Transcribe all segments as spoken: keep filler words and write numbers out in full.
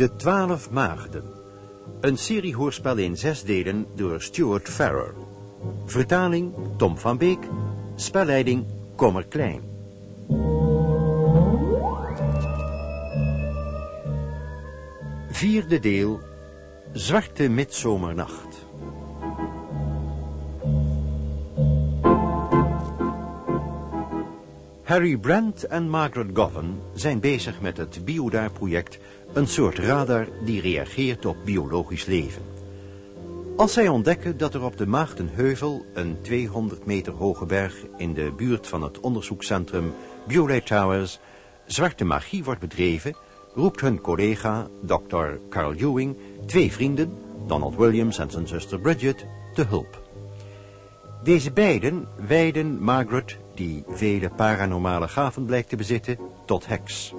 De Twaalf Maagden. Een serie hoorspel in zes delen door Stuart Farrer. Vertaling Tom van Beek. Spelleiding Kommer Klein. Vierde deel. Zwarte midzomernacht. Harry Brent en Margaret Govan zijn bezig met het Biodar-project, een soort radar die reageert op biologisch leven. Als zij ontdekken dat er op de Maagdenheuvel, een tweehonderd meter hoge berg in de buurt van het onderzoekscentrum Beauregard Towers, zwarte magie wordt bedreven, roept hun collega, dokter Carl Ewing, twee vrienden, Donald Williams en zijn zuster Bridget, te hulp. Deze beiden wijden Margaret, die vele paranormale gaven blijkt te bezitten, tot heks.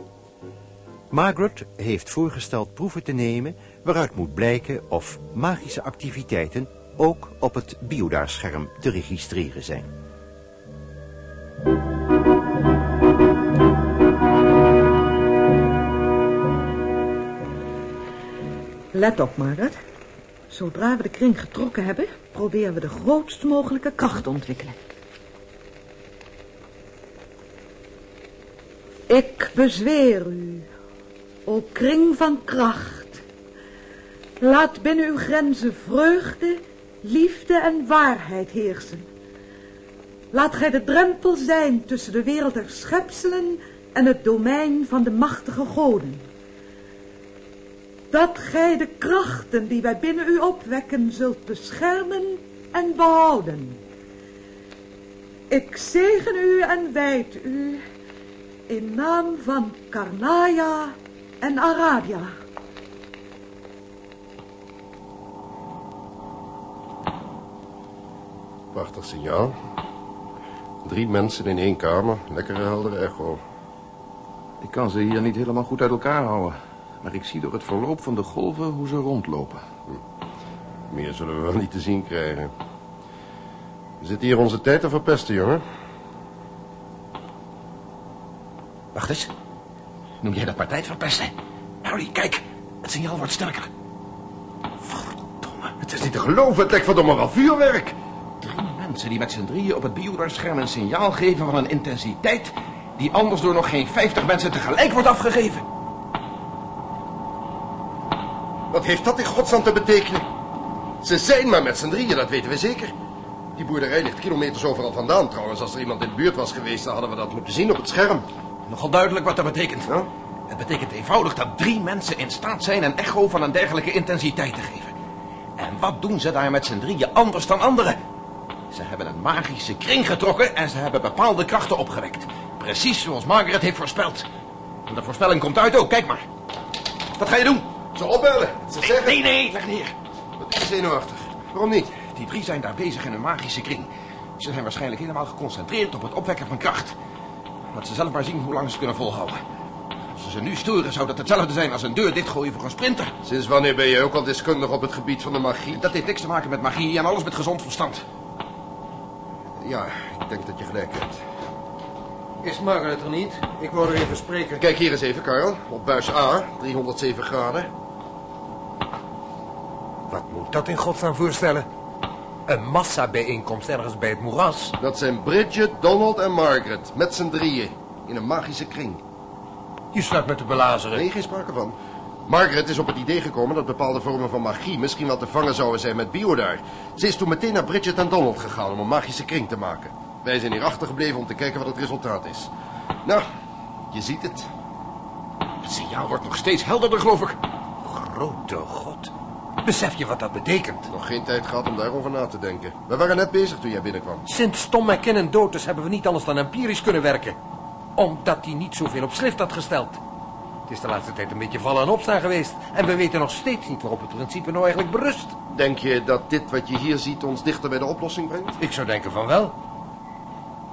Margaret heeft voorgesteld proeven te nemen waaruit moet blijken of magische activiteiten ook op het Biodar-scherm te registreren zijn. Let op, Margaret. Zodra we de kring getrokken hebben, proberen we de grootst mogelijke kracht te ontwikkelen. Ik bezweer u, o kring van kracht, laat binnen uw grenzen vreugde, liefde en waarheid heersen. Laat gij de drempel zijn tussen de wereld der schepselen en het domein van de machtige goden. Dat gij de krachten die wij binnen u opwekken zult beschermen en behouden. Ik zegen u en wijd u in naam van Karnaïa en Arabia. Prachtig signaal. Drie mensen in één kamer, lekkere heldere echo. Ik kan ze hier niet helemaal goed uit elkaar houden, maar ik zie door het verloop van de golven hoe ze rondlopen. Hm. Meer zullen we wel niet te zien krijgen. We zitten hier onze tijd te verpesten, jongen. Wacht eens. Noem jij dat maar tijd verpesten? Harry, kijk. Het signaal wordt sterker. Verdomme. Het is niet te geloven. Het lijkt verdomme wel vuurwerk. Drie mensen die met z'n drieën op het Biodar-scherm een signaal geven van een intensiteit die anders door nog geen vijftig mensen tegelijk wordt afgegeven. Wat heeft dat in godsnaam te betekenen? Ze zijn maar met z'n drieën, dat weten we zeker. Die boerderij ligt kilometers overal vandaan. Trouwens, als er iemand in de buurt was geweest, dan hadden we dat moeten zien op het scherm. Nogal duidelijk wat dat betekent. Ja? Het betekent eenvoudig dat drie mensen in staat zijn een echo van een dergelijke intensiteit te geven. En wat doen ze daar met z'n drieën anders dan anderen? Ze hebben een magische kring getrokken en ze hebben bepaalde krachten opgewekt. Precies zoals Margaret heeft voorspeld. En de voorspelling komt uit ook, kijk maar. Wat ga je doen? Ze opbellen. Ze zeggen... Nee, nee, nee, leg neer. Wat is zenuwachtig? Waarom niet? Die drie zijn daar bezig in hun magische kring. Ze zijn waarschijnlijk helemaal geconcentreerd op het opwekken van kracht. Laat ze zelf maar zien hoe lang ze kunnen volhouden. Als ze ze nu storen, zou dat hetzelfde zijn als een deur dichtgooien voor een sprinter. Sinds wanneer ben je ook al deskundig op het gebied van de magie? Dat heeft niks te maken met magie en alles met gezond verstand. Ja, ik denk dat je gelijk hebt. Is Margaret er niet? Ik wou er even spreken. Kijk hier eens even, Karel. Op buis A, driehonderdzeven graden. Wat moet dat in godsnaam voorstellen? Een massabijeenkomst ergens bij het moeras. Dat zijn Bridget, Donald en Margaret. Met z'n drieën. In een magische kring. Je staat met de belazeren. Nee, geen sprake van. Margaret is op het idee gekomen dat bepaalde vormen van magie misschien wel te vangen zouden zijn met Biodar. Ze is toen meteen naar Bridget en Donald gegaan om een magische kring te maken. Wij zijn hier achtergebleven om te kijken wat het resultaat is. Nou, je ziet het. Het signaal wordt nog steeds helderder, geloof ik. Grote God. Besef je wat dat betekent? Nog geen tijd gehad om daarover na te denken. We waren net bezig toen jij binnenkwam. Sinds Tom McKinn en Dotus hebben we niet alles dan empirisch kunnen werken. Omdat hij niet zoveel op schrift had gesteld. Het is de laatste tijd een beetje vallen en opstaan geweest. En we weten nog steeds niet waarop het principe nou eigenlijk berust. Denk je dat dit wat je hier ziet ons dichter bij de oplossing brengt? Ik zou denken van wel.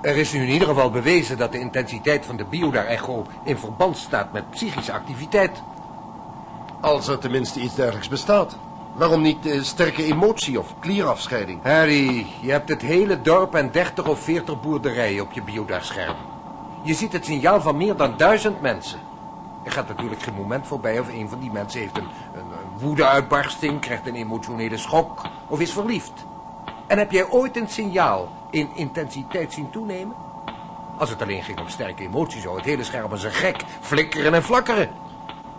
Er is nu in ieder geval bewezen dat de intensiteit van de Biodar-echo in verband staat met psychische activiteit. Als er tenminste iets dergelijks bestaat. Waarom niet eh, sterke emotie of klierafscheiding? Harry, je hebt het hele dorp en dertig of veertig boerderijen op je Biodar-scherm. Je ziet het signaal van meer dan duizend mensen. Er gaat natuurlijk geen moment voorbij of een van die mensen heeft een, een, een woedeuitbarsting, krijgt een emotionele schok of is verliefd. En heb jij ooit een signaal in intensiteit zien toenemen? Als het alleen ging om sterke emoties, zou het hele scherm als een gek flikkeren en flakkeren.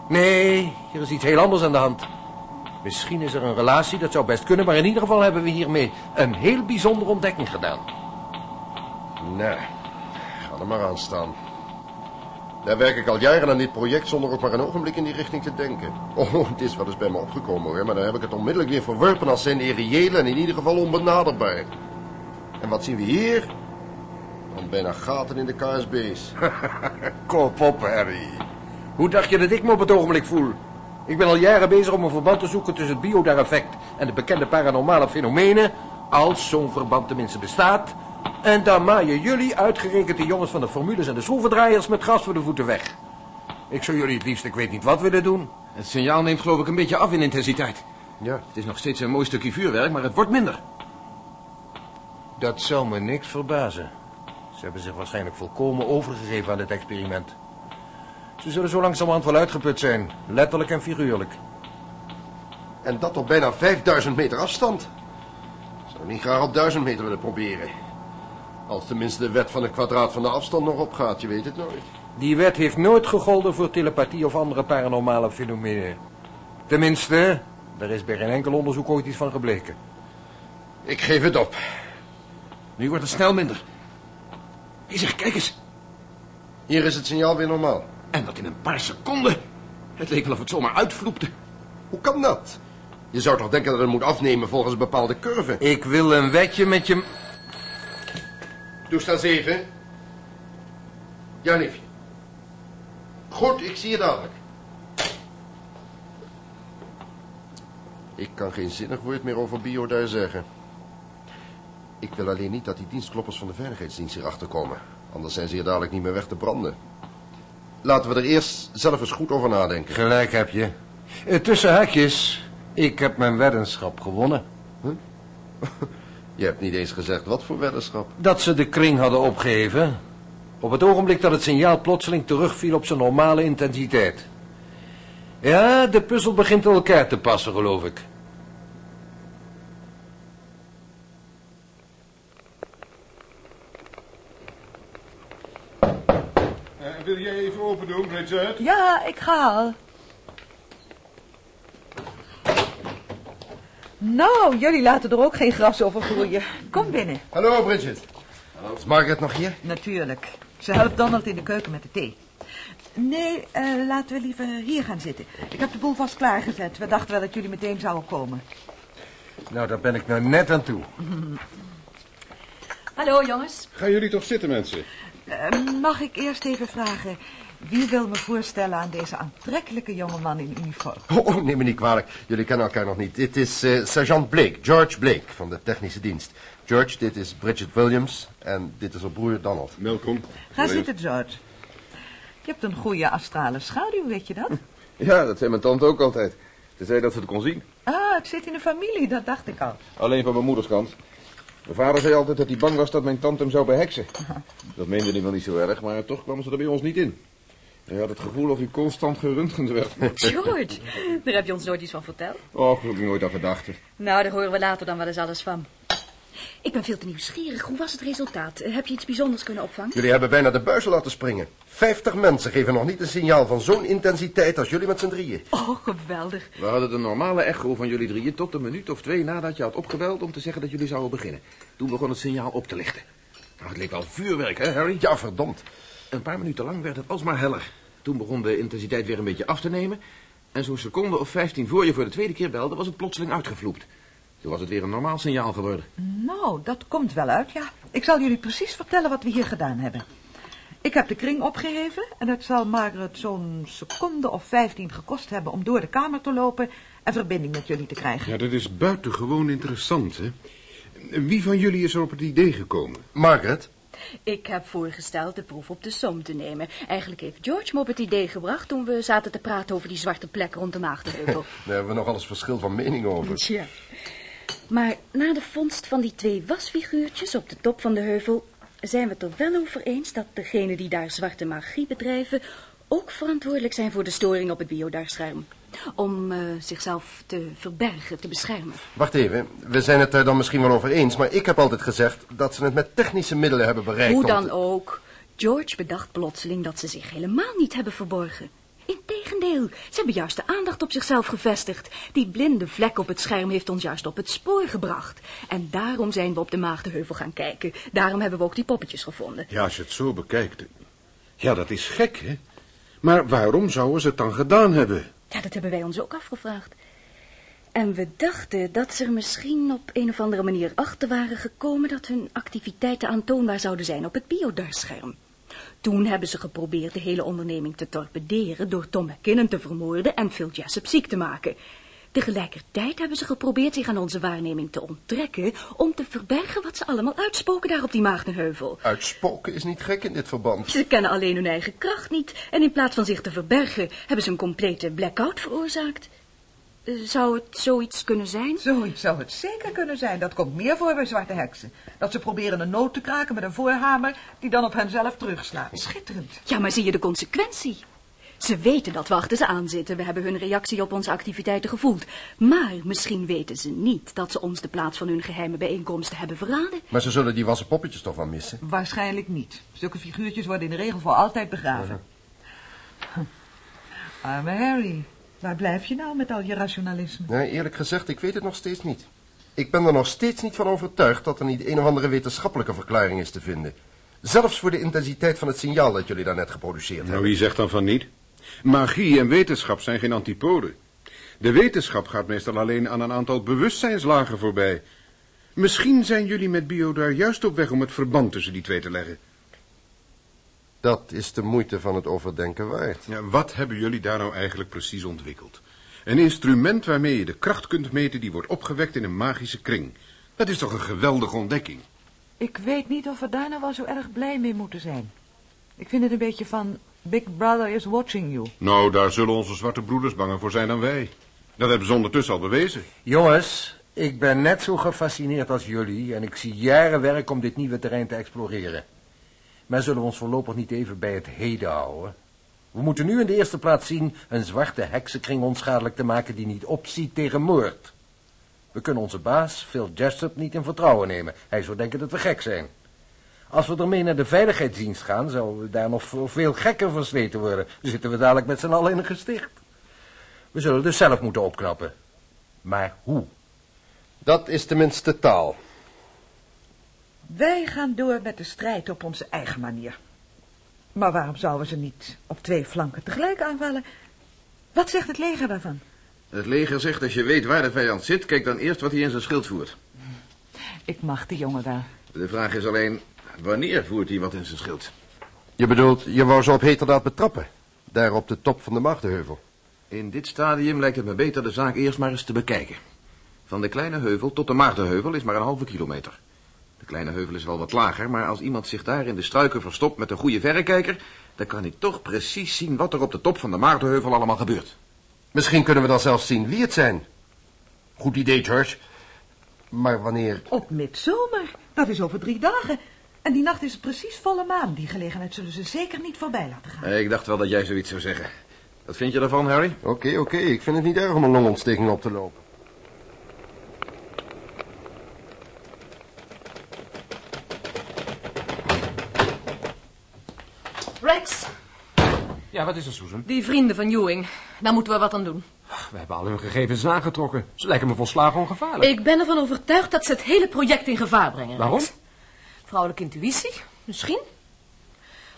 Nee, hier is iets heel anders aan de hand. Misschien is er een relatie, dat zou best kunnen, maar in ieder geval hebben we hiermee een heel bijzondere ontdekking gedaan. Nou, ga er maar aan staan. Daar werk ik al jaren aan dit project zonder ook maar een ogenblik in die richting te denken. Oh, het is wel eens bij me opgekomen hoor, maar dan heb ik het onmiddellijk weer verworpen als zijn irreëel en in ieder geval onbenaderbaar. En wat zien we hier? Want bijna gaten in de K S B's. Kop op, Harry. Hoe dacht je dat ik me op het ogenblik voel? Ik ben al jaren bezig om een verband te zoeken tussen het Biodar-effect en de bekende paranormale fenomenen, als zo'n verband tenminste bestaat. En dan maaien jullie, uitgerekend de jongens van de formules en de schroevendraaiers, met gras voor de voeten weg. Ik zou jullie het liefst, ik weet niet wat, willen doen. Het signaal neemt geloof ik een beetje af in intensiteit. Ja. Het is nog steeds een mooi stukje vuurwerk, maar het wordt minder. Dat zou me niks verbazen. Ze hebben zich waarschijnlijk volkomen overgegeven aan dit experiment. Ze zullen zo langzamerhand wel uitgeput zijn, letterlijk en figuurlijk. En dat op bijna vijfduizend meter afstand. Ik zou niet graag op duizend meter willen proberen. Als tenminste de wet van het kwadraat van de afstand nog opgaat, je weet het nooit. Die wet heeft nooit gegolden voor telepathie of andere paranormale fenomenen. Tenminste, daar is bij geen enkel onderzoek ooit iets van gebleken. Ik geef het op. Nu wordt het snel minder. Hé zeg, kijk eens. Hier is het signaal weer normaal. En dat in een paar seconden. Het leek wel of het zomaar uitvloepte. Hoe kan dat? Je zou toch denken dat het moet afnemen volgens een bepaalde curve? Ik wil een wetje met je... Toestaan zeven. Ja, neefje. Goed, ik zie je dadelijk. Ik kan geen zinnig woord meer over Biodar zeggen. Ik wil alleen niet dat die dienstkloppers van de veiligheidsdienst hierachter komen. Anders zijn ze hier dadelijk niet meer weg te branden. Laten we er eerst zelf eens goed over nadenken. Gelijk heb je. Tussen haakjes, ik heb mijn weddenschap gewonnen. Huh? Je hebt niet eens gezegd wat voor weddenschap. Dat ze de kring hadden opgeheven. Op het ogenblik dat het signaal plotseling terugviel op zijn normale intensiteit. Ja, de puzzel begint in elkaar te passen, geloof ik. Uh, wil jij even open doen, Richard? Ja, ik ga al. Nou, jullie laten er ook geen gras over groeien. Kom binnen. Hallo, Bridget. Hallo. Is Margaret nog hier? Natuurlijk. Ze helpt Donald in de keuken met de thee. Nee, uh, laten we liever hier gaan zitten. Ik heb de boel vast klaargezet. We dachten wel dat jullie meteen zouden komen. Nou, daar ben ik nou net aan toe. Hallo, jongens. Gaan jullie toch zitten, mensen? Uh, mag ik eerst even vragen... Wie wil me voorstellen aan deze aantrekkelijke jongeman in uniform? Oh, neem me niet kwalijk. Jullie kennen elkaar nog niet. Dit is uh, sergeant Blake, George Blake, van de technische dienst. George, dit is Bridget Williams en dit is haar broer Donald. Welkom. Ga zitten, George. Je hebt een goede astrale schaduw, weet je dat? Ja, dat zei mijn tante ook altijd. Ze zei dat ze het kon zien. Ah, het zit in de familie, dat dacht ik al. Alleen van mijn moeders kant. Mijn vader zei altijd dat hij bang was dat mijn tante hem zou beheksen. Dat meende hij wel niet zo erg, maar toch kwamen ze er bij ons niet in. Je had het gevoel of u constant geröntgend werd. George, daar heb je ons nooit iets van verteld. Oh, ik heb nooit aan gedacht. Nou, daar horen we later dan wel eens alles van. Ik ben veel te nieuwsgierig. Hoe was het resultaat? Heb je iets bijzonders kunnen opvangen? Jullie hebben bijna de buizen laten springen. Vijftig mensen geven nog niet een signaal van zo'n intensiteit als jullie met z'n drieën. Oh, geweldig. We hadden de normale echo van jullie drieën tot een minuut of twee nadat je had opgebeld om te zeggen dat jullie zouden beginnen. Toen begon het signaal op te lichten. Nou, het leek wel vuurwerk, hè, Harry? Ja, verdomd. Een paar minuten lang werd het alsmaar heller. Toen begon de intensiteit weer een beetje af te nemen. En zo'n seconde of vijftien voor je voor de tweede keer belde, was het plotseling uitgevloept. Toen was het weer een normaal signaal geworden. Nou, dat komt wel uit, ja. Ik zal jullie precies vertellen wat we hier gedaan hebben. Ik heb de kring opgeheven en het zal Margaret zo'n seconde of vijftien gekost hebben om door de kamer te lopen en verbinding met jullie te krijgen. Ja, dat is buitengewoon interessant, hè. Wie van jullie is er op het idee gekomen? Margaret? Ik heb voorgesteld de proef op de som te nemen. Eigenlijk heeft George me op het idee gebracht toen we zaten te praten over die zwarte plek rond de Maagdenheuvel. Daar hebben we nogal eens verschil van mening over. Tja. Maar na de vondst van die twee wasfiguurtjes op de top van de heuvel zijn we het er wel over eens dat degenen die daar zwarte magie bedrijven ook verantwoordelijk zijn voor de storing op het Biodar-scherm. Om uh, zichzelf te verbergen, te beschermen. Wacht even, we zijn het daar dan misschien wel over eens, maar ik heb altijd gezegd dat ze het met technische middelen hebben bereikt. Hoe dan ook, George bedacht plotseling dat ze zich helemaal niet hebben verborgen. Integendeel, ze hebben juist de aandacht op zichzelf gevestigd. Die blinde vlek op het scherm heeft ons juist op het spoor gebracht. En daarom zijn we op de Maagdenheuvel gaan kijken. Daarom hebben we ook die poppetjes gevonden. Ja, als je het zo bekijkt. Ja, dat is gek, hè? Maar waarom zouden ze het dan gedaan hebben? Ja, dat hebben wij ons ook afgevraagd. En we dachten dat ze er misschien op een of andere manier achter waren gekomen dat hun activiteiten aantoonbaar zouden zijn op het Biodar-scherm. Toen hebben ze geprobeerd de hele onderneming te torpederen door Tom McKinnon te vermoorden en Phil Jessup ziek te maken. Tegelijkertijd hebben ze geprobeerd zich aan onze waarneming te onttrekken om te verbergen wat ze allemaal uitspoken daar op die Maagdenheuvel. Uitspoken is niet gek in dit verband. Ze kennen alleen hun eigen kracht niet en in plaats van zich te verbergen hebben ze een complete blackout veroorzaakt. Zou het zoiets kunnen zijn? Zoiets zou het zeker kunnen zijn. Dat komt meer voor bij zwarte heksen. Dat ze proberen een noot te kraken met een voorhamer die dan op henzelf terugslaat. Schitterend. Ja, maar zie je de consequentie? Ze weten dat we achter ze aan zitten. We hebben hun reactie op onze activiteiten gevoeld. Maar misschien weten ze niet dat ze ons de plaats van hun geheime bijeenkomsten hebben verraden. Maar ze zullen die wassen poppetjes toch wel missen? Waarschijnlijk niet. Zulke figuurtjes worden in de regel voor altijd begraven. Uh-huh. Arme Harry, waar blijf je nou met al je rationalisme? Nee, eerlijk gezegd, ik weet het nog steeds niet. Ik ben er nog steeds niet van overtuigd dat er niet een of andere wetenschappelijke verklaring is te vinden. Zelfs voor de intensiteit van het signaal dat jullie daarnet geproduceerd hebben. Nou, wie zegt dan van niet? Magie en wetenschap zijn geen antipoden. De wetenschap gaat meestal alleen aan een aantal bewustzijnslagen voorbij. Misschien zijn jullie met Biodar juist op weg om het verband tussen die twee te leggen. Dat is de moeite van het overdenken waard. Ja, wat hebben jullie daar nou eigenlijk precies ontwikkeld? Een instrument waarmee je de kracht kunt meten die wordt opgewekt in een magische kring. Dat is toch een geweldige ontdekking? Ik weet niet of we daar nou wel zo erg blij mee moeten zijn. Ik vind het een beetje van Big Brother is watching you. Nou, daar zullen onze zwarte broeders banger voor zijn dan wij. Dat hebben ze ondertussen al bewezen. Jongens, ik ben net zo gefascineerd als jullie en ik zie jaren werk om dit nieuwe terrein te exploreren. Maar zullen we ons voorlopig niet even bij het heden houden? We moeten nu in de eerste plaats zien een zwarte heksenkring onschadelijk te maken die niet opziet tegen moord. We kunnen onze baas, Phil Jessup, niet in vertrouwen nemen. Hij zou denken dat we gek zijn. Als we ermee naar de veiligheidsdienst gaan, zouden we daar nog veel gekker versleten worden. Dan zitten we dadelijk met z'n allen in een gesticht. We zullen dus zelf moeten opknappen. Maar hoe? Dat is tenminste taal. Wij gaan door met de strijd op onze eigen manier. Maar waarom zouden ze niet op twee flanken tegelijk aanvallen? Wat zegt het leger daarvan? Het leger zegt, als je weet waar de vijand zit, kijk dan eerst wat hij in zijn schild voert. Ik mag die jongen daar. De vraag is alleen, wanneer voert hij wat in zijn schild? Je bedoelt, je wou ze op heterdaad betrappen. Daar op de top van de Maagdenheuvel. In dit stadium lijkt het me beter de zaak eerst maar eens te bekijken. Van de kleine heuvel tot de Maagdenheuvel is maar een halve kilometer. De kleine heuvel is wel wat lager, maar als iemand zich daar in de struiken verstopt met een goede verrekijker, dan kan hij toch precies zien wat er op de top van de Maagdenheuvel allemaal gebeurt. Misschien kunnen we dan zelfs zien wie het zijn. Goed idee, George. Maar wanneer? Op midzomer. Dat is over drie dagen. En die nacht is precies volle maan. Die gelegenheid zullen ze zeker niet voorbij laten gaan. Ik dacht wel dat jij zoiets zou zeggen. Wat vind je daarvan, Harry? Oké, okay, oké. Okay. Ik vind het niet erg om een longontsteking op te lopen. Rex. Ja, wat is er, Susan? Die vrienden van Ewing. Daar moeten we wat aan doen. We hebben al hun gegevens nagetrokken. Ze lijken me volslagen ongevaarlijk. Ik ben ervan overtuigd dat ze het hele project in gevaar brengen. Rex. Waarom? Vrouwelijke intuïtie, misschien.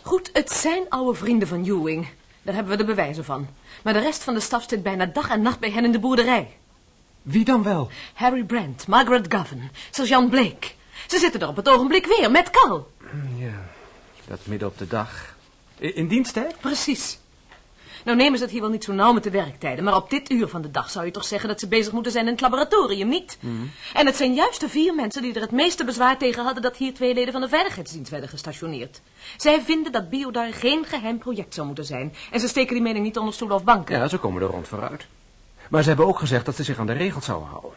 Goed, het zijn oude vrienden van Ewing. Daar hebben we de bewijzen van. Maar de rest van de staf zit bijna dag en nacht bij hen in de boerderij. Wie dan wel? Harry Brent, Margaret Govan, sergeant Blake. Ze zitten er op het ogenblik weer, met Carl. Ja, dat midden op de dag. In dienst, hè? Precies. Nou nemen ze het hier wel niet zo nauw met de werktijden, maar op dit uur van de dag zou je toch zeggen dat ze bezig moeten zijn in het laboratorium, niet? Mm. En het zijn juist de vier mensen die er het meeste bezwaar tegen hadden dat hier twee leden van de veiligheidsdienst werden gestationeerd. Zij vinden dat Biodar geen geheim project zou moeten zijn en ze steken die mening niet onder stoelen of banken. Ja, ze komen er rond vooruit. Maar ze hebben ook gezegd dat ze zich aan de regels zouden houden.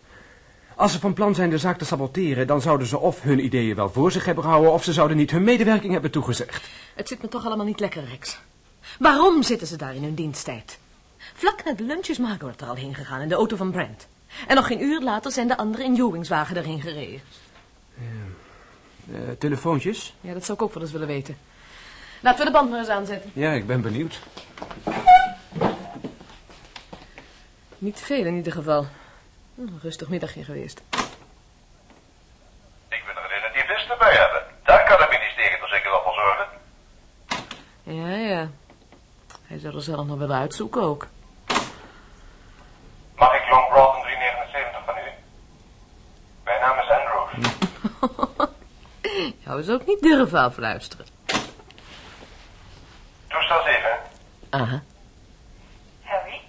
Als ze van plan zijn de zaak te saboteren, dan zouden ze of hun ideeën wel voor zich hebben gehouden of ze zouden niet hun medewerking hebben toegezegd. Het zit me toch allemaal niet lekker, Rex. Waarom zitten ze daar in hun diensttijd? Vlak na de lunch is Margaret er al heen gegaan in de auto van Brent. En nog geen uur later zijn de anderen in Jowingswagen erheen gereden. Uh, uh, telefoontjes? Ja, dat zou ik ook wel eens willen weten. Laten we de band maar eens aanzetten. Ja, ik ben benieuwd. Niet veel in ieder geval. Een rustig middagje geweest. Ik wil er een relativist bij hebben. Daar kan het ministerie toch zeker wel voor zorgen? Ja, ja. Hij zou er zelf nog willen uitzoeken ook. Mag ik Long Broughton driehonderdnegenenzeventig van u? Mijn naam is Andrews. Jou is ook niet durven afluisteren. Toestel zeven. Aha. Harry,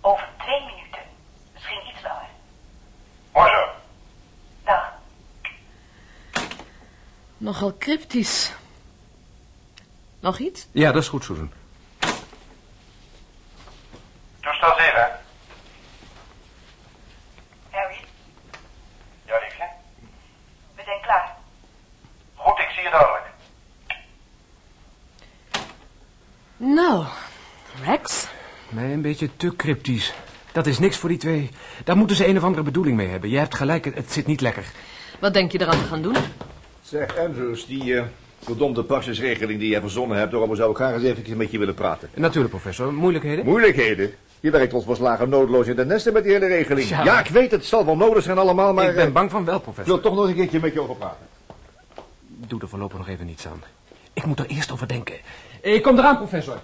over twee minuten. Misschien iets langer. Mooi zo. Dag. Nogal cryptisch. Nog iets? Ja, dat is goed, Susan. Toestel zeven. Harry? Ja, liefje? We zijn klaar. Goed, ik zie je dadelijk. Nou, Rex? Nee, een beetje te cryptisch. Dat is niks voor die twee. Daar moeten ze een of andere bedoeling mee hebben. Je hebt gelijk, het zit niet lekker. Wat denk je eraan te gaan doen? Zeg, Andrews, die... Uh... verdomde pasjesregeling die jij verzonnen hebt, daarover zou ik graag eens even met je willen praten. Natuurlijk, professor. Moeilijkheden? Moeilijkheden? Je werkt ons pas lager noodloos in de nesten met die hele regeling. Ja, ja, ik weet het, zal wel nodig zijn allemaal, maar... Ik ben bang van wel, professor. Ik wil toch nog een keertje met je over praten. Doe er voorlopig nog even niets aan. Ik moet er eerst over denken. Ik kom eraan, professor.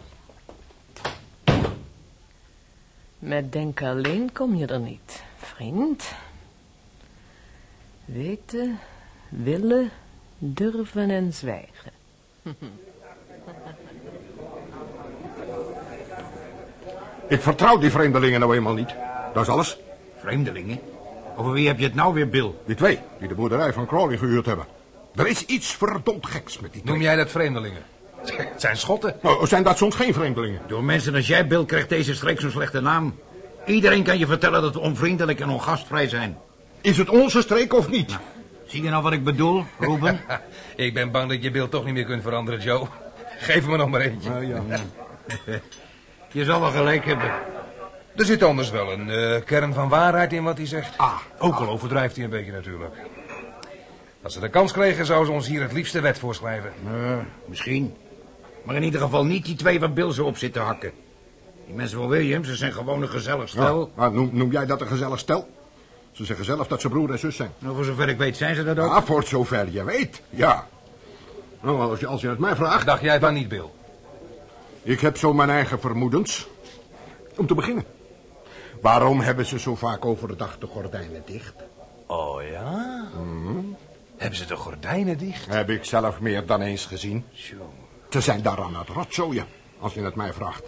Met denken alleen kom je er niet, vriend. Weten, willen... durven en zwijgen. Ik vertrouw die vreemdelingen nou eenmaal niet. Dat is alles. Vreemdelingen? Over wie heb je het nou weer, Bill? Die twee, die de boerderij van Crawley gehuurd hebben. Er is iets verdomd geks met die twee. Noem jij dat vreemdelingen? Het zijn schotten. Nou, zijn dat soms geen vreemdelingen? Door mensen als jij, Bill, krijgt deze streek zo'n slechte naam. Iedereen kan je vertellen dat we onvriendelijk en ongastvrij zijn. Is het onze streek of niet? Nou. Zie je nou wat ik bedoel, Ruben? Ik ben bang dat je beeld toch niet meer kunt veranderen, Joe. Geef me nog maar eentje. Nou, ja, ja. Je zal wel gelijk hebben. Er zit anders wel een uh, kern van waarheid in wat hij zegt. Ah, ook al overdrijft hij een beetje natuurlijk. Als ze de kans kregen, zouden ze ons hier het liefste wet voorschrijven. Uh, misschien. Maar in ieder geval niet die twee waar Bill zo op zit te hakken. Die mensen van Williams, ze zijn gewoon een gezellig stel. Ja, maar noem, noem jij dat een gezellig stel? Ze zeggen zelf dat ze broer en zus zijn. Nou, voor zover ik weet zijn ze dat ook. Ah, voor zover je weet, ja. Nou, als je, als je het mij vraagt... Dacht jij dan niet, Bill? Ik heb zo mijn eigen vermoedens. Om te beginnen. Waarom hebben ze zo vaak overdag de gordijnen dicht? Oh, ja? Mm-hmm. Hebben ze de gordijnen dicht? Heb ik zelf meer dan eens gezien. Zo. Ze zijn daar aan het rotzooien, als je het mij vraagt.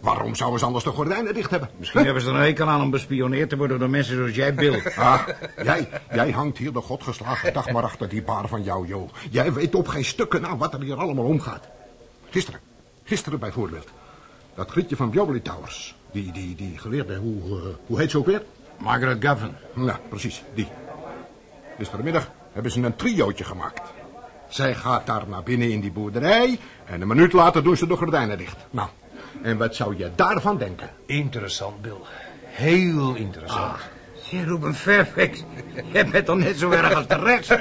Waarom zouden ze anders de gordijnen dicht hebben? Misschien huh? hebben ze er een hekel aan om bespioneerd te worden door mensen zoals jij, Bill. Ah, jij, jij hangt hier de godgeslagen dag maar achter die bar van jou, Jo. Jij weet op geen stukken na wat er hier allemaal omgaat. Gisteren, gisteren bijvoorbeeld. Dat grietje van Beauregard Towers. Die, die, die geleerde, hoe, uh, hoe heet ze ook weer? Margaret Gavin. Ja, precies, die. Gisterenmiddag hebben ze een triootje gemaakt. Zij gaat daar naar binnen in die boerderij en een minuut later doen ze de gordijnen dicht. Nou... En wat zou je daarvan denken? Interessant, Bill. Heel interessant. Ach, je Ruben Fairfax. Jij bent toch net zo erg als de rest.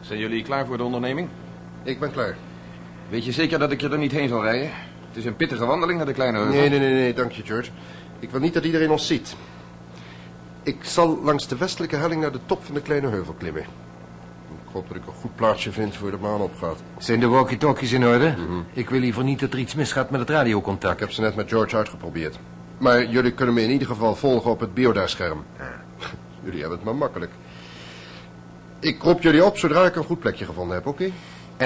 Zijn jullie klaar voor de onderneming? Ik ben klaar. Weet je zeker dat ik je er niet heen zal rijden? Het is een pittige wandeling naar de kleine heuvel. Nee, nee, nee, nee, dank je, George. Ik wil niet dat iedereen ons ziet. Ik zal langs de westelijke helling naar de top van de kleine heuvel klimmen. Ik hoop dat ik een goed plaatsje vind voor de maan opgaat. Zijn de walkie-talkies in orde? Mm-hmm. Ik wil liever niet dat er iets misgaat met het radiocontact. Ik heb ze net met George uitgeprobeerd. Maar jullie kunnen me in ieder geval volgen op het Biodar-scherm. Ah. Jullie hebben het maar makkelijk. Ik roep jullie op zodra ik een goed plekje gevonden heb, oké? Okay?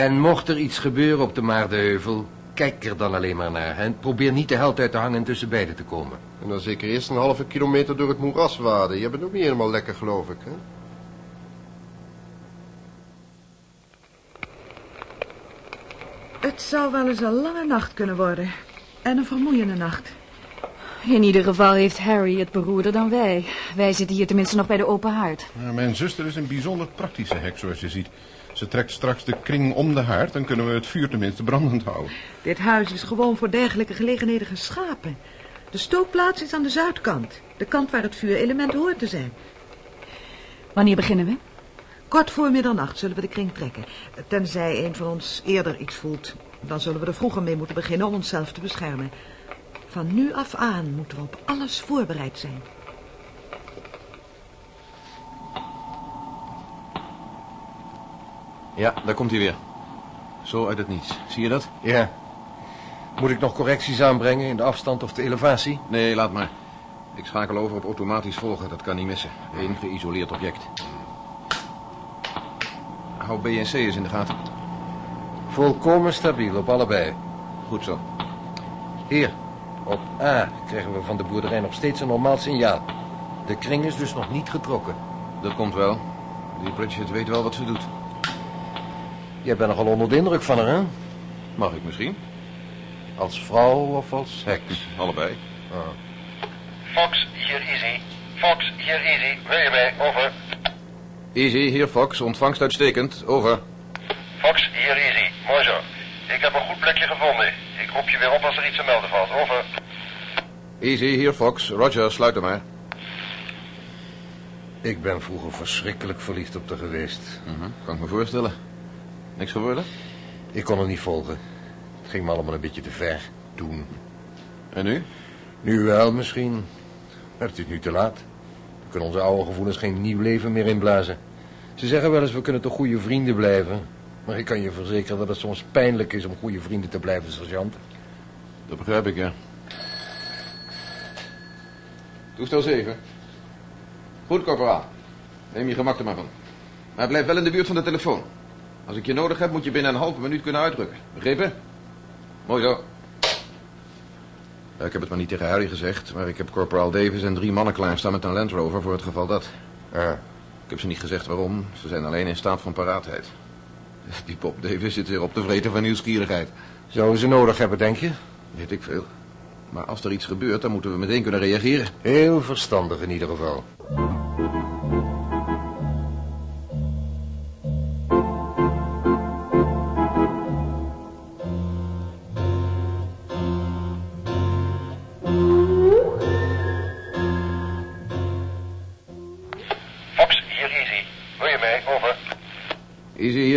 En mocht er iets gebeuren op de Maagdenheuvel, kijk er dan alleen maar naar. En probeer niet de held uit te hangen en tussen beiden te komen. En dan zeker eerst een halve kilometer door het moeras waden. Je bent ook niet helemaal lekker, geloof ik, hè? Het zou wel eens een lange nacht kunnen worden. En een vermoeiende nacht. In ieder geval heeft Harry het beroerder dan wij. Wij zitten hier tenminste nog bij de open haard. Nou, mijn zuster is een bijzonder praktische heks, zoals je ziet. Ze trekt straks de kring om de haard, dan kunnen we het vuur tenminste brandend houden. Dit huis is gewoon voor dergelijke gelegenheden geschapen. De stookplaats is aan de zuidkant. De kant waar het vuurelement hoort te zijn. Wanneer beginnen we? Kort voor middernacht zullen we de kring trekken. Tenzij een van ons eerder iets voelt. Dan zullen we er vroeger mee moeten beginnen om onszelf te beschermen. Van nu af aan moeten we op alles voorbereid zijn. Ja, daar komt hij weer. Zo uit het niets. Zie je dat? Ja. Moet ik nog correcties aanbrengen in de afstand of de elevatie? Nee, laat maar. Ik schakel over op automatisch volgen. Dat kan niet missen. Eén geïsoleerd object. Hou B en C eens in de gaten. Volkomen stabiel op allebei. Goed zo. Hier, op A krijgen we van de boerderij nog steeds een normaal signaal. De kring is dus nog niet getrokken. Dat komt wel. Die Bridget weet wel wat ze doet. Jij bent nogal onder de indruk van haar, hè? Mag ik misschien? Als vrouw of als heks? Allebei. Oh. Fox, hier Easy. Fox, hier Easy. Wil je mij? Over. Easy, hier Fox. Ontvangst uitstekend. Over. Fox, hier Easy. Mooi zo. Ik heb een goed plekje gevonden. Ik roep je weer op als er iets te melden valt. Over. Easy, hier Fox. Roger, sluit hem maar. Ik ben vroeger verschrikkelijk verliefd op haar geweest. Uh-huh. Kan ik me voorstellen. Niks geworden? Ik kon het niet volgen. Het ging me allemaal een beetje te ver toen. En nu? Nu wel misschien. Maar het is nu te laat. We kunnen onze oude gevoelens geen nieuw leven meer inblazen. Ze zeggen wel eens, we kunnen toch goede vrienden blijven. Maar ik kan je verzekeren dat het soms pijnlijk is om goede vrienden te blijven, sergeant. Dat begrijp ik, ja. Toestel zeven. Goed, corporaal. Neem je gemak er maar van. Maar blijf wel in de buurt van de telefoon. Als ik je nodig heb, moet je binnen een halve minuut kunnen uitrukken. Begrepen? Mooi zo. Ik heb het maar niet tegen Harry gezegd, maar ik heb corporaal Davis en drie mannen klaarstaan met een Land Rover voor het geval dat. Ja. Ik heb ze niet gezegd waarom, ze zijn alleen in staat van paraatheid. Die Bob Davis zit weer op te vreten van nieuwsgierigheid. Zouden ze nodig hebben, denk je? Weet ik veel. Maar als er iets gebeurt, dan moeten we meteen kunnen reageren. Heel verstandig in ieder geval.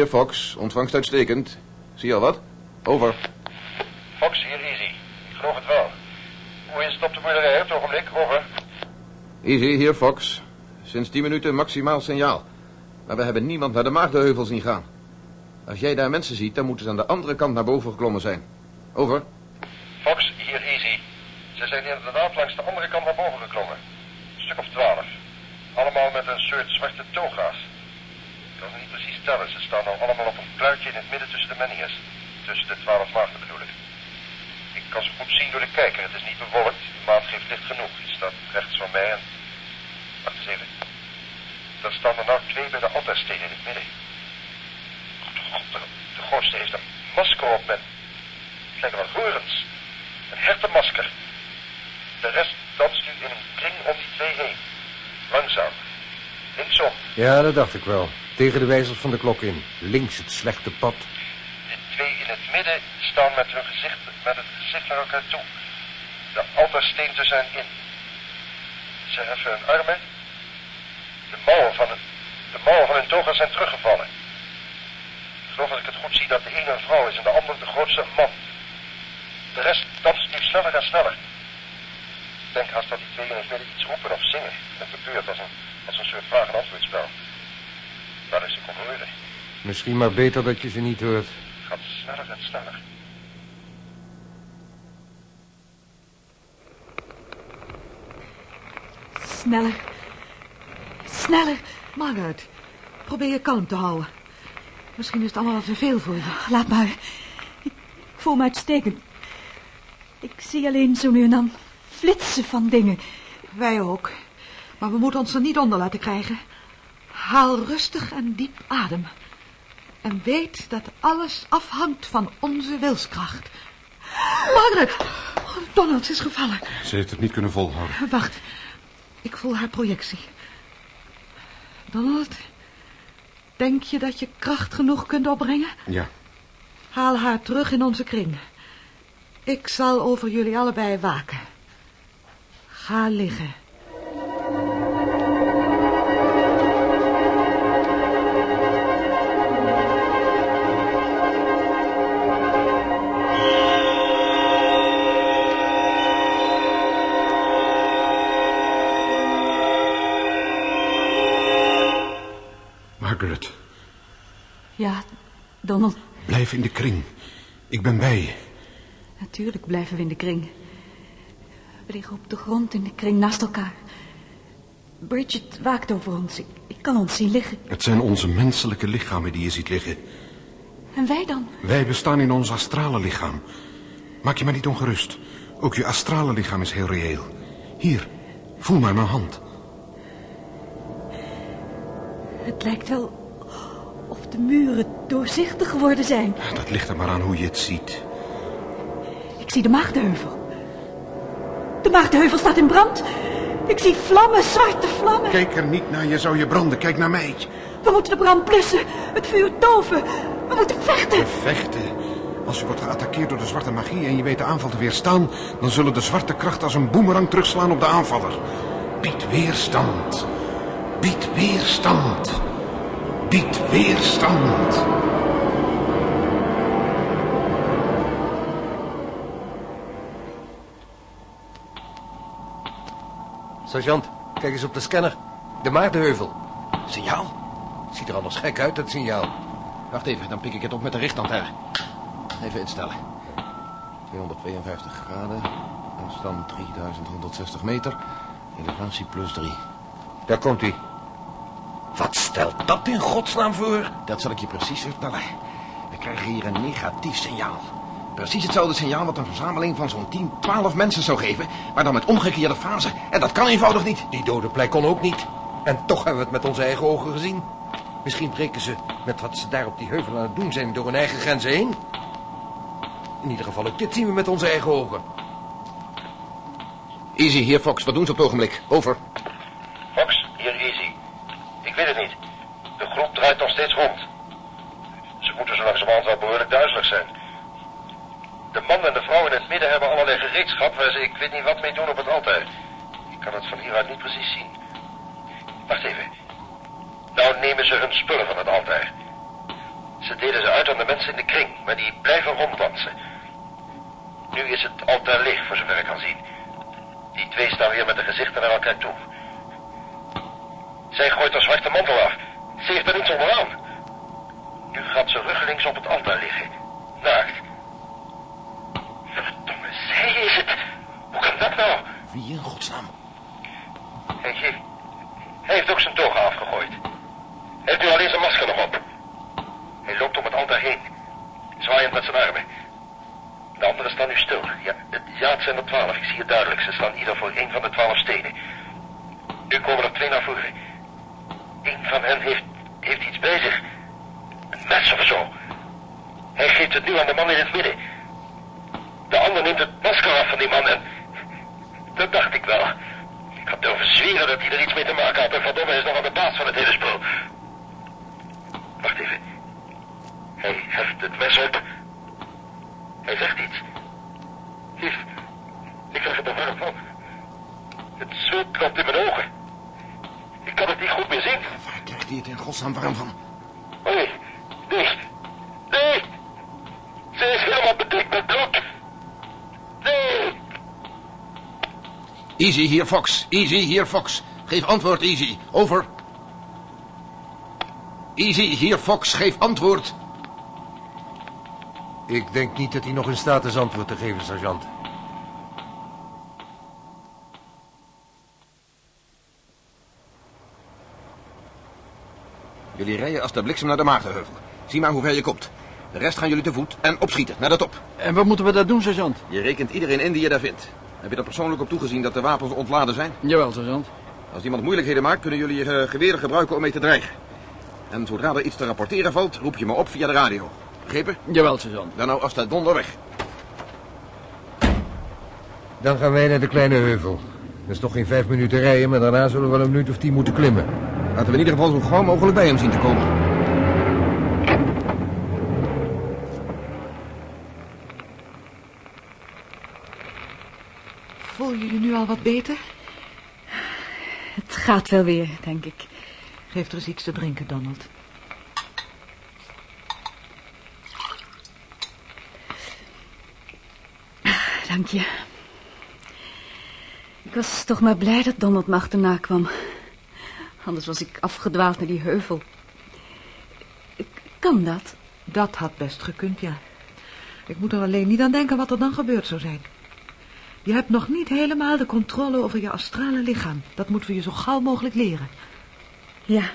Fox, ontvangst uitstekend. Zie je al wat? Over. Fox, hier Easy. Ik geloof het wel. Hoe is het op de boerderij? Het ogenblik, over. Easy, hier Fox. Sinds tien minuten maximaal signaal. Maar we hebben niemand naar de Maagdenheuvel zien gaan. Als jij daar mensen ziet, dan moeten ze aan de andere kant naar boven geklommen zijn. Over. Fox, hier Easy. Ze zijn inderdaad langs de andere kant naar boven geklommen. Een stuk of twaalf. Allemaal met een soort zwarte toga's. Ik kan ze niet precies tellen. Ze staan nou allemaal op een pluitje in het midden tussen de menhirs. Tussen de twaalf maagden bedoel ik. Ik kan ze goed zien door de kijker. Het is niet bewolkt. De maan geeft licht genoeg. Die staat rechts van mij en... Wacht eens even. Daar staan er nou twee bij de altaarstenen in het midden. God, de, de grootste heeft een masker op met... Het lijkt wel horens. Een hertenmasker. De rest danst nu in een kring om die twee heen. Langzaam. Linksom. Ja, dat dacht ik wel. Tegen de wijzers van de klok in. Links het slechte pad. De twee in het midden staan met hun gezicht, met het gezicht naar elkaar toe. De altaarsteenten zijn in. Ze heffen hun armen. De mouwen van het, de mouwen van hun toga zijn teruggevallen. Ik geloof dat ik het goed zie dat de ene een vrouw is en de andere de grootste een man. De rest danst nu sneller en sneller. Ik denk haast dat die twee in het midden iets roepen of zingen. Het gebeurt als een, als een soort vraag- en antwoordspel. Dat is de convoyeur. Misschien maar beter dat je ze niet hoort. Het gaat sneller en sneller. Sneller. Sneller. Maak uit. Probeer je kalm te houden. Misschien is het allemaal te veel voor je. Laat maar. Ik voel me uitstekend. Ik zie alleen zo nu en dan flitsen van dingen. Wij ook. Maar we moeten ons er niet onder laten krijgen. Haal rustig en diep adem. En weet dat alles afhangt van onze wilskracht. Margaret, Donald is gevallen. Ze heeft het niet kunnen volhouden. Wacht, ik voel haar projectie. Donald, denk je dat je kracht genoeg kunt opbrengen? Ja. Haal haar terug in onze kring. Ik zal over jullie allebei waken. Ga liggen. Margaret. Ja, Donald. Blijf in de kring. Ik ben bij je. Natuurlijk blijven we in de kring. We liggen op de grond in de kring naast elkaar. Bridget waakt over ons. Ik, ik kan ons zien liggen. Het zijn onze menselijke lichamen die je ziet liggen. En wij dan? Wij bestaan in ons astrale lichaam. Maak je maar niet ongerust. Ook je astrale lichaam is heel reëel. Hier, voel maar mijn hand. Het lijkt wel of de muren doorzichtig geworden zijn. Dat ligt er maar aan hoe je het ziet. Ik zie de Maagdenheuvel. De Maagdenheuvel staat in brand. Ik zie vlammen, zwarte vlammen. Kijk er niet naar, je zou je branden. Kijk naar mij. We moeten de brand blussen. Het vuur doven. We moeten vechten. We vechten. Als je wordt geattaqueerd door de zwarte magie en je weet de aanval te weerstaan, dan zullen de zwarte krachten als een boemerang terugslaan op de aanvaller. Bied weerstand. Bied weerstand. Bied weerstand. Sergeant, kijk eens op de scanner. De Maagdenheuvel. Signaal? Ziet er allemaal gek uit, dat signaal. Wacht even, dan pik ik het op met de richtlantaarn. Even instellen. tweehonderdtweeënvijftig graden. Afstand drieduizend honderdzestig meter. Elevatie plus drie. Daar komt hij. Wat stelt dat in godsnaam voor? Dat zal ik je precies vertellen. We krijgen hier een negatief signaal. Precies hetzelfde signaal wat een verzameling van zo'n tien, twaalf mensen zou geven, maar dan met omgekeerde fase. En dat kan eenvoudig niet. Die dode plek kon ook niet. En toch hebben we het met onze eigen ogen gezien. Misschien breken ze met wat ze daar op die heuvel aan het doen zijn door hun eigen grenzen heen. In ieder geval ook dit zien we met onze eigen ogen. Easy, hier Fox. Wat doen ze op het ogenblik? Over. Fox, hier Easy. Ik weet het niet. De groep draait nog steeds rond. Ze moeten zo langzamerhand wel behoorlijk duizelig zijn. De man en de vrouw in het midden hebben allerlei gereedschap waar ze ik weet niet wat mee doen op het altaar. Ik kan het van hieruit niet precies zien. Wacht even. Nou nemen ze hun spullen van het altaar. Ze delen ze uit aan de mensen in de kring, maar die blijven ronddansen. Nu is het altaar leeg, voor zover ik kan zien. Die twee staan weer met de gezichten naar elkaar toe. Zij gooit haar zwarte mantel af. Ze heeft er niets onderaan. Nu gaat ze ruggelings op het altaar liggen. Naakt. Verdomme, zij is het. Hoe kan dat nou? Wie in godsnaam? Hij heeft, hij heeft ook zijn toga afgegooid. Hij heeft nu alleen zijn masker nog op. Hij loopt om het altaar heen. Zwaaiend met zijn armen. De anderen staan nu stil. Ja, het, ja, het zijn er twaalf. Ik zie het duidelijk. Ze staan ieder voor één van de twaalf stenen. Nu komen er twee naar voren. Eén van hen heeft, heeft iets bij zich. Een mes of zo. Hij geeft het nu aan de man in het midden. De ander neemt het masker af van die man en... Dat dacht ik wel. Ik had durven zweren dat hij er iets mee te maken had. En verdomme is nog aan de baas van het hele spul. Wacht even. Hij heft het mes op. Hij zegt iets. Lief, ik krijg het er warm van. Het zweet klopt in mijn ogen. Ik kan het niet goed meer zien. Waar krijgt hij het in godsnaam warm van? Oh nee, nee, nee. Ze is helemaal bedekt met bloed. Nee. Easy, hier Fox. Easy, hier Fox. Geef antwoord, Easy. Over. Easy, hier Fox. Geef antwoord. Ik denk niet dat hij nog in staat is antwoord te geven, sergeant. Jullie rijden als de bliksem naar de Maagdenheuvel. Zie maar hoe ver je komt. De rest gaan jullie te voet en opschieten, naar de top. En wat moeten we daar doen, sergeant? Je rekent iedereen in die je daar vindt. Heb je er persoonlijk op toegezien dat de wapens ontladen zijn? Jawel, sergeant. Als iemand moeilijkheden maakt, kunnen jullie je geweren gebruiken om mee te dreigen. En zodra er iets te rapporteren valt, roep je me op via de radio. Begrepen? Jawel, Suzanne. Dan nou als de donder weg. Dan gaan wij naar de kleine heuvel. Dat is nog geen vijf minuten rijden, maar daarna zullen we wel een minuut of tien moeten klimmen. Laten we in ieder geval zo gauw mogelijk bij hem zien te komen. Voelen jullie nu al wat beter? Het gaat wel weer, denk ik. Geef er eens iets te drinken, Donald. Dank je. Ik was toch maar blij dat Donald me achterna kwam. Anders was ik afgedwaald naar die heuvel. Kan dat? Dat had best gekund, ja. Ik moet er alleen niet aan denken wat er dan gebeurd zou zijn. Je hebt nog niet helemaal de controle over je astrale lichaam. Dat moeten we je zo gauw mogelijk leren. Ja.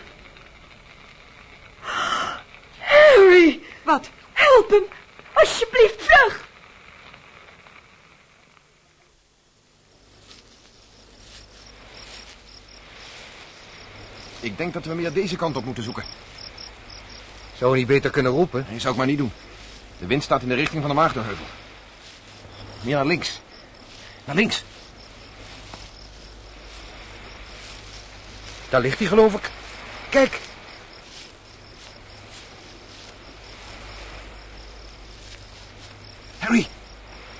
Harry! Wat? Help hem! Alsjeblieft, vlug! Ik denk dat we meer deze kant op moeten zoeken. Zou je niet beter kunnen roepen? Nee, zou ik maar niet doen. De wind staat in de richting van de Maagdenheuvel. Meer naar links. Naar links. Daar ligt hij, geloof ik. Kijk. Harry.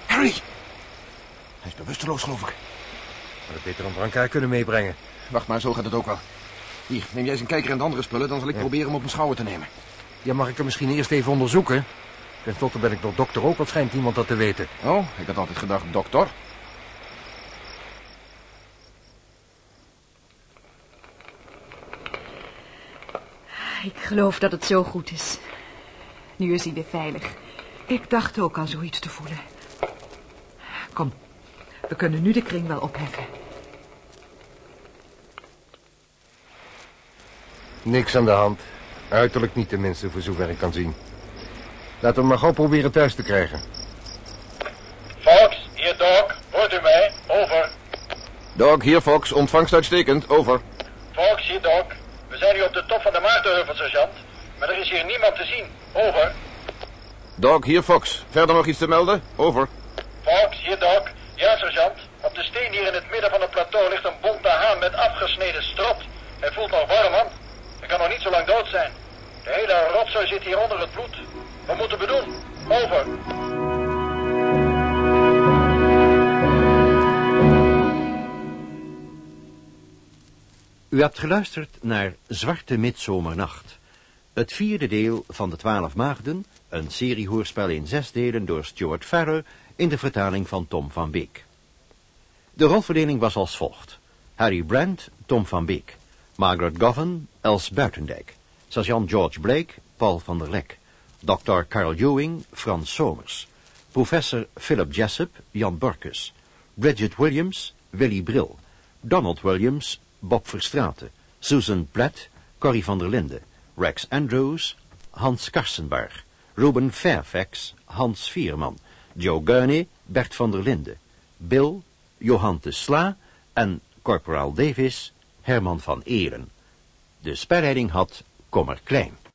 Harry. Hij is bewusteloos, geloof ik. We hadden beter onder elkaar kunnen meebrengen. Wacht maar, zo gaat het ook wel. Hier, neem jij eens een kijker en de andere spullen, dan zal ik ja. proberen hem op mijn schouder te nemen. Ja, mag ik hem misschien eerst even onderzoeken? Ten slotte ben ik door dokter ook, wat schijnt iemand dat te weten. Oh, ik had altijd gedacht, dokter. Ik geloof dat het zo goed is. Nu is hij weer veilig. Ik dacht ook aan zoiets te voelen. Kom, we kunnen nu de kring wel opheffen. Niks aan de hand. Uiterlijk niet tenminste, voor zover ik kan zien. Laten we maar gauw proberen thuis te krijgen. Fox, hier Doc. Hoort u mij? Over. Doc, hier Fox. Ontvangst uitstekend. Over. Fox, hier Doc. We zijn hier op de top van de Maagdenheuvel, sergeant. Maar er is hier niemand te zien. Over. Doc, hier Fox. Verder nog iets te melden? Over. Fox, hier Doc. Ja, sergeant. Op de steen hier in het midden van het plateau ligt een bonte haan met afgesneden strot. Hij voelt nog warm aan. Hij kan nog niet zo lang dood zijn. De hele rotzooi zit hier onder het bloed. Wat moeten we doen? Over. U hebt geluisterd naar Zwarte Midzomernacht. Het vierde deel van De Twaalf Maagden. Een seriehoorspel in zes delen door Stuart Farrer in de vertaling van Tom van Beek. De rolverdeling was als volgt. Harry Brand, Tom van Beek. Margaret Govan, Els Buitendijk. Sergeant George Blake, Paul van der Lek. Dokter Carl Ewing, Frans Somers. Professor Philip Jessup, Jan Borkus. Bridget Williams, Willy Bril. Donald Williams, Bob Verstraeten. Susan Platt, Corrie van der Linden. Rex Andrews, Hans Karsenberg. Ruben Fairfax, Hans Vierman. Joe Gurney, Bert van der Linden. Bill, Johan de Sla en Corporaal Davis, Herman van Eeren. De spelleiding had Kommer Klein.